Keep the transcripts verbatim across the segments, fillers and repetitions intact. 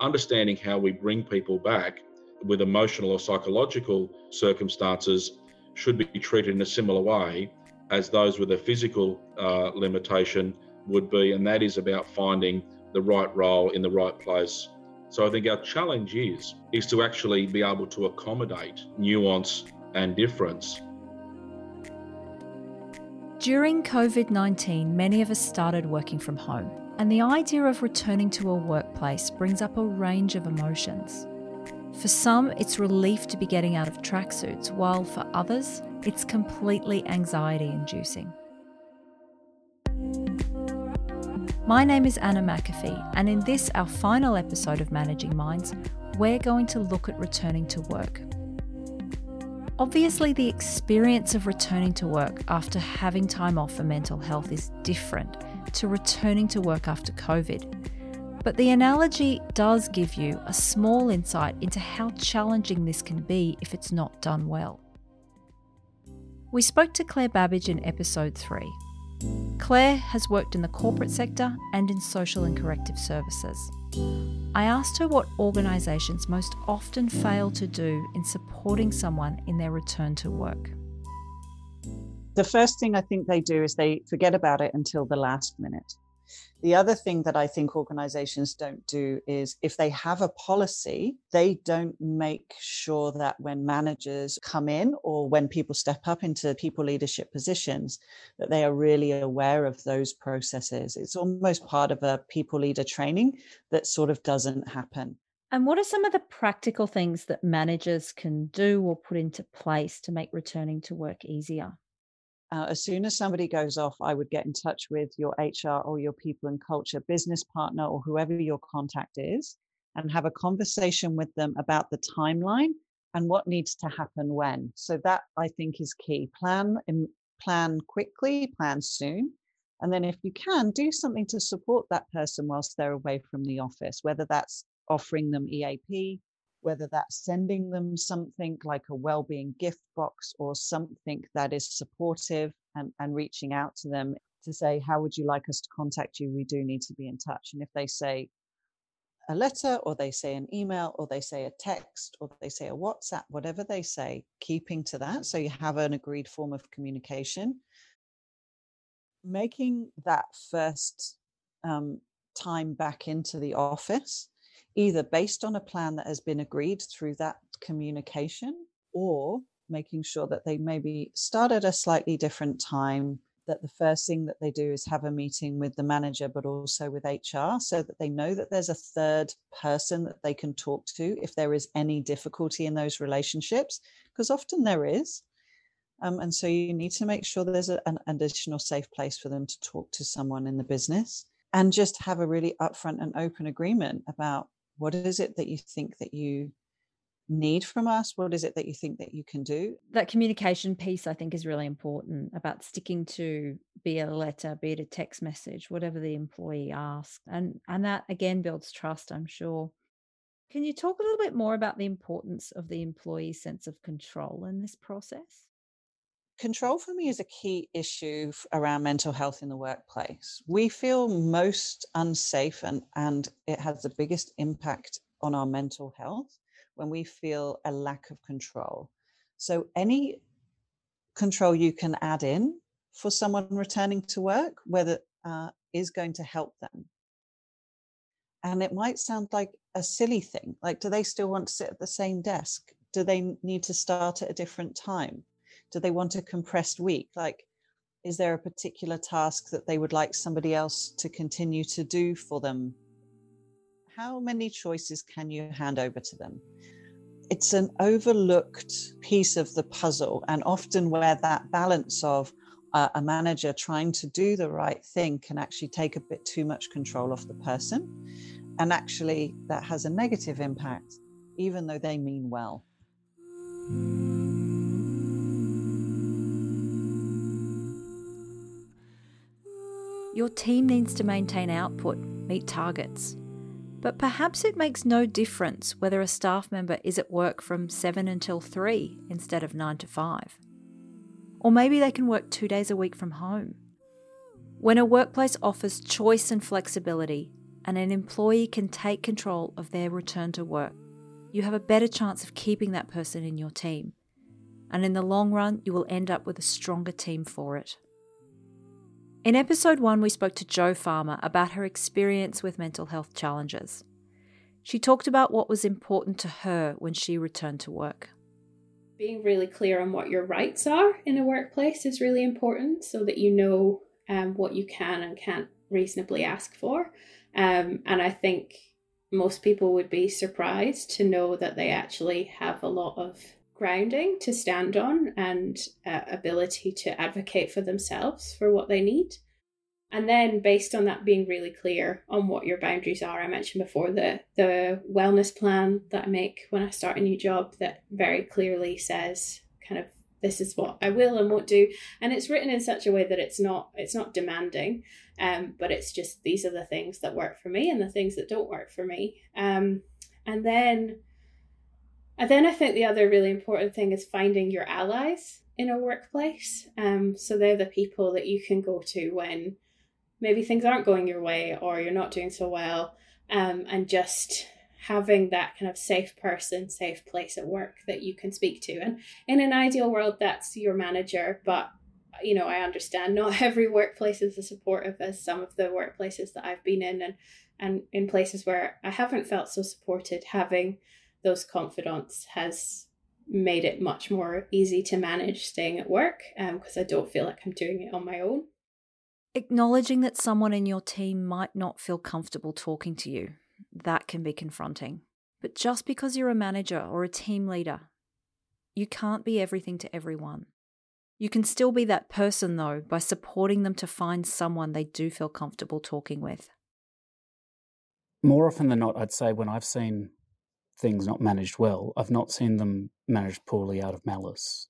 understanding how we bring people back with emotional or psychological circumstances should be treated in a similar way as those with a physical uh, limitation would be, and that is about finding the right role in the right place. So I think our challenge is, is to actually be able to accommodate nuance and difference. During COVID nineteen, many of us started working from home, and the idea of returning to a workplace brings up a range of emotions. For some, it's relief to be getting out of tracksuits, while for others, it's completely anxiety-inducing. My name is Anna McAfee, and in this, our final episode of Managing Minds, we're going to look at returning to work. Obviously, the experience of returning to work after having time off for mental health is different to returning to work after COVID. But the analogy does give you a small insight into how challenging this can be if it's not done well. We spoke to Claire Babbage in episode three. Claire has worked in the corporate sector and in social and corrective services. I asked her what organisations most often fail to do in supporting someone in their return to work. The first thing I think they do is they forget about it until the last minute. The other thing that I think organisations don't do is if they have a policy, they don't make sure that when managers come in or when people step up into people leadership positions, that they are really aware of those processes. It's almost part of a people leader training that sort of doesn't happen. And what are some of the practical things that managers can do or put into place to make returning to work easier? Uh, as soon as somebody goes off, I would get in touch with your H R or your people and culture business partner or whoever your contact is and have a conversation with them about the timeline and what needs to happen when. So that, I think, is key. Plan, plan quickly, plan soon. And then if you can, do something to support that person whilst they're away from the office, whether that's offering them E A P, whether that's sending them something like a wellbeing gift box or something that is supportive and, and reaching out to them to say, how would you like us to contact you? We do need to be in touch. And if they say a letter or they say an email or they say a text or they say a WhatsApp, whatever they say, keeping to that. So you have an agreed form of communication. Making that first um, time back into the office either based on a plan that has been agreed through that communication or making sure that they maybe start at a slightly different time, that the first thing that they do is have a meeting with the manager, but also with H R so that they know that there's a third person that they can talk to if there is any difficulty in those relationships, because often there is. Um, and so you need to make sure there's a, an additional safe place for them to talk to someone in the business and just have a really upfront and open agreement about what is it that you think that you need from us? What is it that you think that you can do? That communication piece, I think, is really important about sticking to, be it a letter, be it a text message, whatever the employee asks. And, and that, again, builds trust, I'm sure. Can you talk a little bit more about the importance of the employee's sense of control in this process? Control for me is a key issue around mental health in the workplace. We feel most unsafe and, and it has the biggest impact on our mental health when we feel a lack of control. So any control you can add in for someone returning to work, whether uh, is going to help them. And it might sound like a silly thing, like do they still want to sit at the same desk? Do they need to start at a different time? Do they want a compressed week? Like, is there a particular task that they would like somebody else to continue to do for them? How many choices can you hand over to them? It's an overlooked piece of the puzzle, and often where that balance of uh, a manager trying to do the right thing can actually take a bit too much control off the person. And actually, that has a negative impact, even though they mean well. Your team needs to maintain output, meet targets. But perhaps it makes no difference whether a staff member is at work from seven until three instead of nine to five. Or maybe they can work two days a week from home. When a workplace offers choice and flexibility, and an employee can take control of their return to work, you have a better chance of keeping that person in your team. And in the long run, you will end up with a stronger team for it. In episode one, we spoke to Jo Farmer about her experience with mental health challenges. She talked about what was important to her when she returned to work. Being really clear on what your rights are in a workplace is really important so that you know um, what you can and can't reasonably ask for. Um, and I think most people would be surprised to know that they actually have a lot of grounding to stand on and uh, ability to advocate for themselves for what they need. And then based on that, being really clear on what your boundaries are. I mentioned before the, the wellness plan that I make when I start a new job that very clearly says kind of this is what I will and won't do. And it's written in such a way that it's not it's not demanding, um, but it's just these are the things that work for me and the things that don't work for me. Um, and then And then I think the other really important thing is finding your allies in a workplace. Um, so they're the people that you can go to when maybe things aren't going your way or you're not doing so well. Um, and just having that kind of safe person, safe place at work that you can speak to. And in an ideal world, that's your manager. But, you know, I understand not every workplace is as supportive as some of the workplaces that I've been in. And, and in places where I haven't felt so supported, having those confidants has made it much more easy to manage staying at work um, because I don't feel like I'm doing it on my own. Acknowledging that someone in your team might not feel comfortable talking to you, that can be confronting. But just because you're a manager or a team leader, you can't be everything to everyone. You can still be that person, though, by supporting them to find someone they do feel comfortable talking with. More often than not, I'd say when I've seen things not managed well, I've not seen them managed poorly out of malice.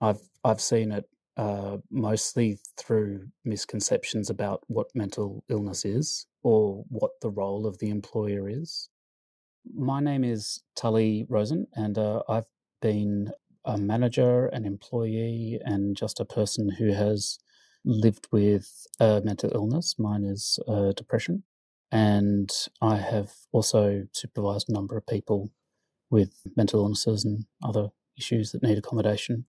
I've I've seen it uh, mostly through misconceptions about what mental illness is or what the role of the employer is. My name is Tully Rosen, and uh, I've been a manager, an employee, and just a person who has lived with uh, mental illness. Mine is uh, depression. And I have also supervised a number of people with mental illnesses and other issues that need accommodation.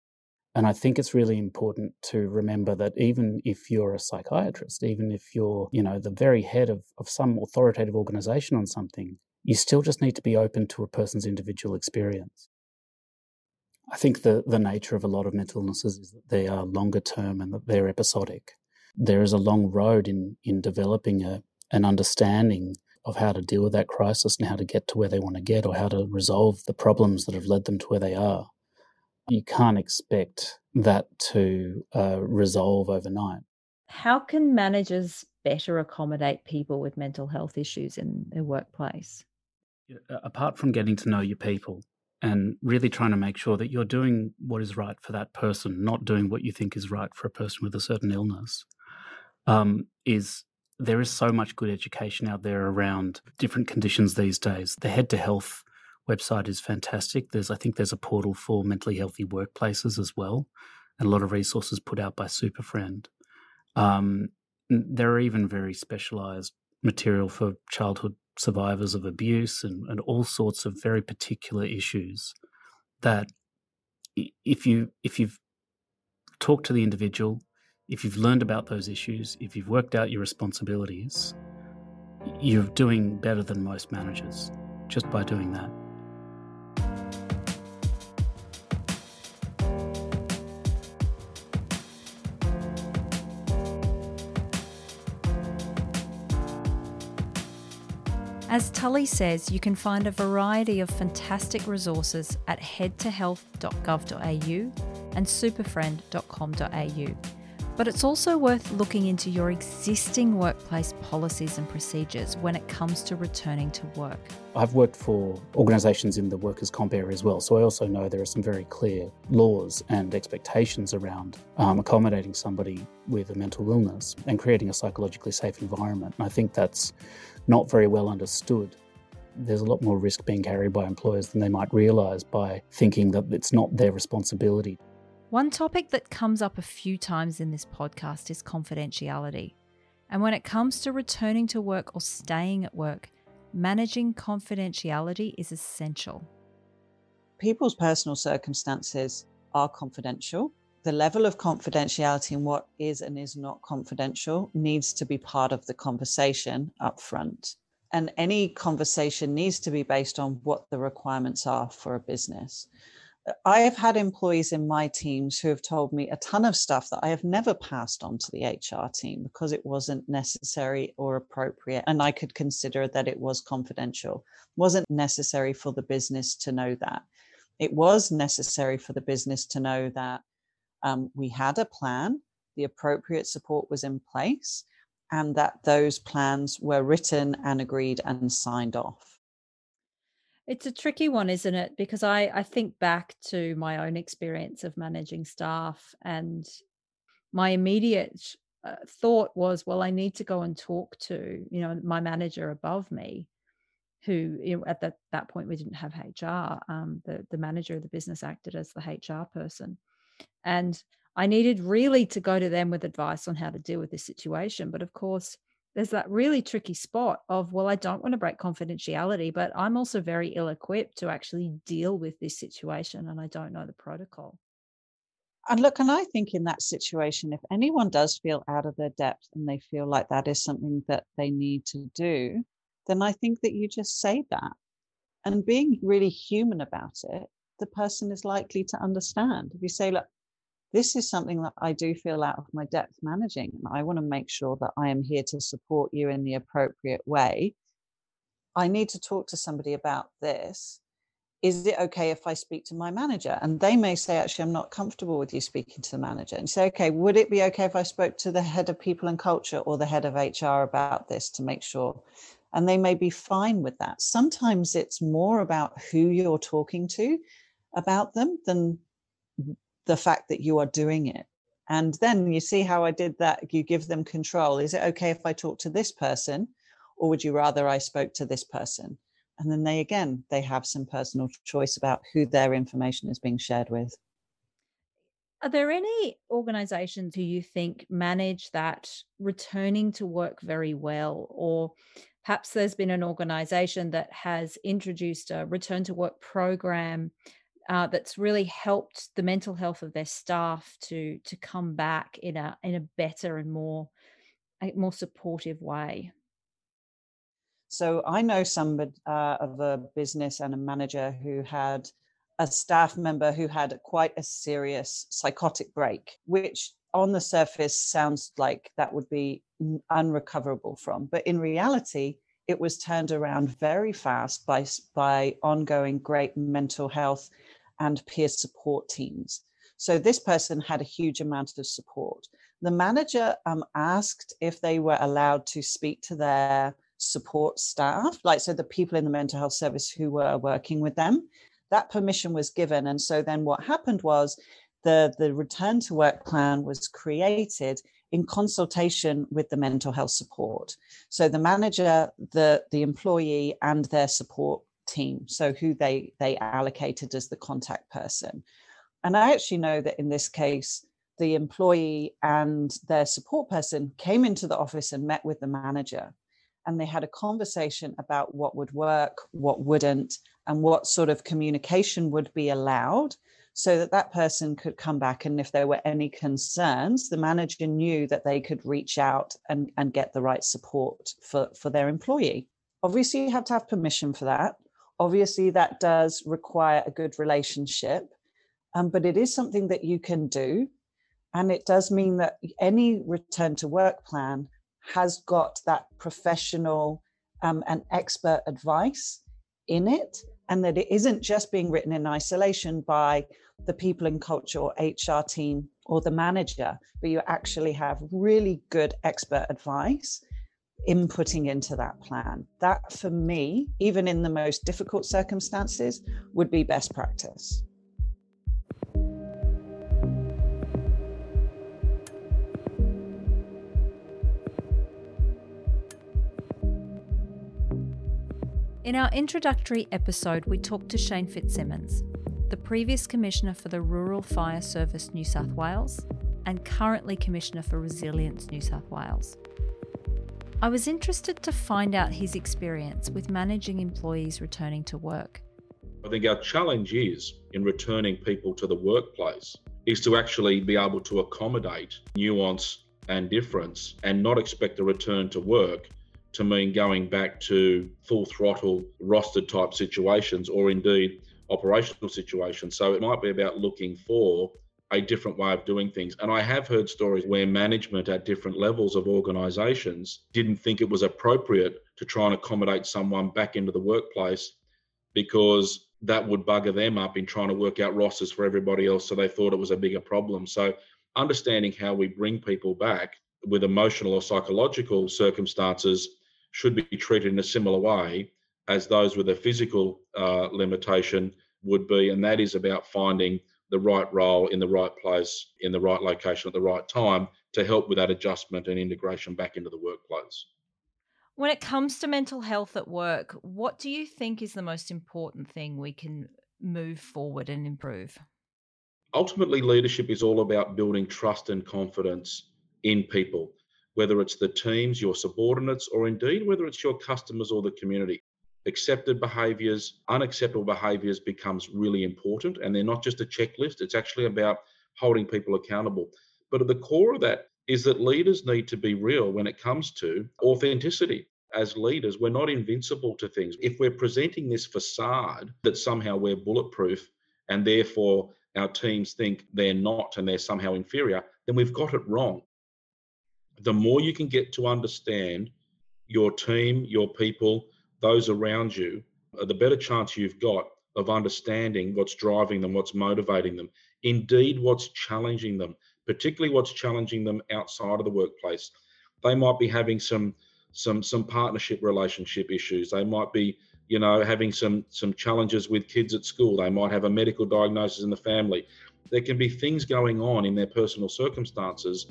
And I think it's really important to remember that even if you're a psychiatrist, even if you're, you know, the very head of, of some authoritative organisation on something, you still just need to be open to a person's individual experience. I think the, the nature of a lot of mental illnesses is that they are longer term and that they're episodic. There is a long road in, in developing a an understanding of how to deal with that crisis and how to get to where they want to get or how to resolve the problems that have led them to where they are. You can't expect that to uh, resolve overnight. How can managers better accommodate people with mental health issues in their workplace? Apart from getting to know your people and really trying to make sure that you're doing what is right for that person, not doing what you think is right for a person with a certain illness, um, is... There is so much good education out there around different conditions these days. The Head to Health website is fantastic. There's, I think there's a portal for mentally healthy workplaces as well, and a lot of resources put out by Superfriend. Um, there are even very specialised material for childhood survivors of abuse and, and all sorts of very particular issues that if you if you've talked to the individual, if you've learned about those issues, if you've worked out your responsibilities, you're doing better than most managers just by doing that. As Tully says, you can find a variety of fantastic resources at head to health dot gov dot a u and superfriend dot com dot a u. But it's also worth looking into your existing workplace policies and procedures when it comes to returning to work. I've worked for organisations in the workers' comp area as well, so I also know there are some very clear laws and expectations around um, accommodating somebody with a mental illness and creating a psychologically safe environment. And I think that's not very well understood. There's a lot more risk being carried by employers than they might realise by thinking that it's not their responsibility. One topic that comes up a few times in this podcast is confidentiality. And when it comes to returning to work or staying at work, managing confidentiality is essential. People's personal circumstances are confidential. The level of confidentiality and what is and is not confidential needs to be part of the conversation up front. And any conversation needs to be based on what the requirements are for a business. I have had employees in my teams who have told me a ton of stuff that I have never passed on to the H R team because it wasn't necessary or appropriate. And I could consider that it was confidential. It wasn't necessary for the business to know that. It was necessary for the business to know that um, we had a plan, the appropriate support was in place, and that those plans were written and agreed and signed off. It's a tricky one, isn't it? Because I, I think back to my own experience of managing staff, and my immediate uh, thought was, well, I need to go and talk to, you know, my manager above me, who, you know, at that, that point we didn't have H R. Um, the, the manager of the business acted as the H R person. And I needed really to go to them with advice on how to deal with this situation. But of course, there's that really tricky spot of, well, I don't want to break confidentiality, but I'm also very ill-equipped to actually deal with this situation, and I don't know the protocol. And look, and I think in that situation, if anyone does feel out of their depth and they feel like that is something that they need to do, then I think that you just say that. And being really human about it, the person is likely to understand. If you say, look, this is something that I do feel out of my depth managing, and I want to make sure that I am here to support you in the appropriate way. I need to talk to somebody about this. Is it okay if I speak to my manager? And they may say, actually, I'm not comfortable with you speaking to the manager. And say, okay, would it be okay if I spoke to the head of people and culture or the head of H R about this to make sure? And they may be fine with that. Sometimes it's more about who you're talking to about them than the fact that you are doing it. And then you see how I did that. You give them control. Is it okay if I talk to this person, or would you rather I spoke to this person? And then they, again, they have some personal choice about who their information is being shared with. Are there any organizations who you think manage that returning to work very well? Or perhaps there's been an organization that has introduced a return to work program Uh, that's really helped the mental health of their staff to to come back in a in a better and more a more supportive way. So I know somebody uh, of a business and a manager who had a staff member who had quite a serious psychotic break, which on the surface sounds like that would be unrecoverable from, but in reality, it was turned around very fast by by ongoing great mental health and peer support teams. So this person had a huge amount of support. The manager um, asked if they were allowed to speak to their support staff, like so the people in the mental health service who were working with them. That permission was given. And so then what happened was the, the return to work plan was created in consultation with the mental health support. So the manager, the, the employee and their support team, so who they, they allocated as the contact person. And I actually know that in this case, the employee and their support person came into the office and met with the manager, and they had a conversation about what would work, what wouldn't, and what sort of communication would be allowed, so that that person could come back. And if there were any concerns, the manager knew that they could reach out and, and get the right support for, for their employee. Obviously, you have to have permission for that. Obviously, that does require a good relationship, um, but it is something that you can do. And it does mean that any return to work plan has got that professional um, and expert advice in it, and that it isn't just being written in isolation by the people in culture or H R team or the manager, but you actually have really good expert advice inputting into that plan. That, for me, even in the most difficult circumstances, would be best practice. In our introductory episode, we talked to Shane Fitzsimmons, the previous Commissioner for the Rural Fire Service New South Wales and currently Commissioner for Resilience New South Wales. I was interested to find out his experience with managing employees returning to work. I think our challenge is in returning people to the workplace is to actually be able to accommodate nuance and difference and not expect a return to work to mean going back to full throttle roster type situations or indeed operational situations. So it might be about looking for a different way of doing things. And I have heard stories where management at different levels of organisations didn't think it was appropriate to try and accommodate someone back into the workplace because that would bugger them up in trying to work out rosters for everybody else. So they thought it was a bigger problem. So understanding how we bring people back with emotional or psychological circumstances should be treated in a similar way as those with a physical uh, limitation would be. And that is about finding the right role in the right place, in the right location at the right time to help with that adjustment and integration back into the workplace. When it comes to mental health at work, what do you think is the most important thing we can move forward and improve? Ultimately, leadership is all about building trust and confidence in people, whether it's the teams, your subordinates, or indeed whether it's your customers or the community. Accepted behaviours, unacceptable behaviours becomes really important, and they're not just a checklist. It's actually about holding people accountable. But at the core of that is that leaders need to be real when it comes to authenticity. As leaders, we're not invincible to things. If we're presenting this facade that somehow we're bulletproof and therefore our teams think they're not and they're somehow inferior, then we've got it wrong. The more you can get to understand your team, your people, those around you, the better chance you've got of understanding what's driving them, what's motivating them, indeed what's challenging them, particularly what's challenging them outside of the workplace. They might be having some some some partnership relationship issues. They might be, you know, having some some challenges with kids at school. They might have a medical diagnosis in the family. There can be things going on in their personal circumstances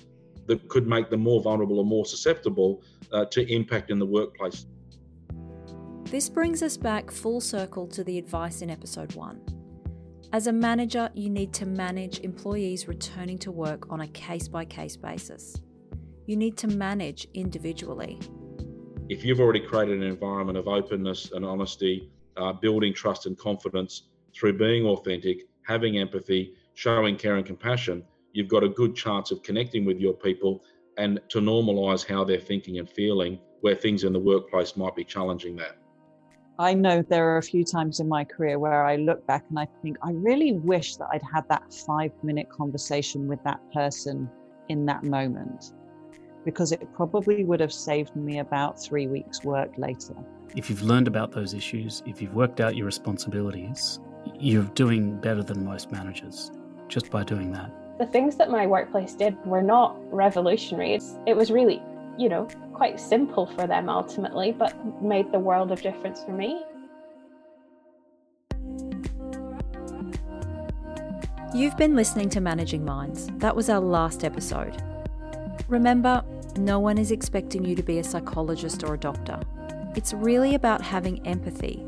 that could make them more vulnerable or more susceptible uh, to impact in the workplace. This brings us back full circle to the advice in episode one. As a manager, you need to manage employees returning to work on a case-by-case basis. You need to manage individually. If you've already created an environment of openness and honesty, uh, building trust and confidence through being authentic, having empathy, showing care and compassion, you've got a good chance of connecting with your people and to normalise how they're thinking and feeling, where things in the workplace might be challenging that. I know there are a few times in my career where I look back and I think, I really wish that I'd had that five minute conversation with that person in that moment, because it probably would have saved me about three weeks' work later. If you've learned about those issues, if you've worked out your responsibilities, you're doing better than most managers just by doing that. The things that my workplace did were not revolutionary. It's, it was really, you know, quite simple for them ultimately, but made the world of difference for me. You've been listening to Managing Minds. That was our last episode. Remember, no one is expecting you to be a psychologist or a doctor. It's really about having empathy,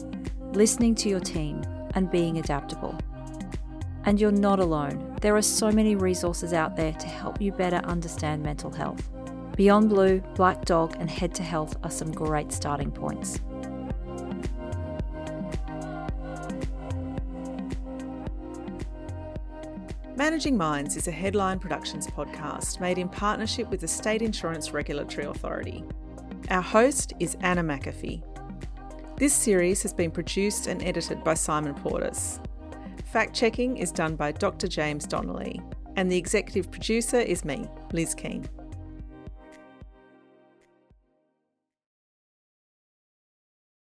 listening to your team, and being adaptable. And you're not alone. There are so many resources out there to help you better understand mental health. Beyond Blue, Black Dog and Head to Health are some great starting points. Managing Minds is a Headline Productions podcast made in partnership with the State Insurance Regulatory Authority. Our host is Anna McAfee. This series has been produced and edited by Simon Portis. Fact-checking is done by Doctor James Donnelly, and the executive producer is me, Liz Keene.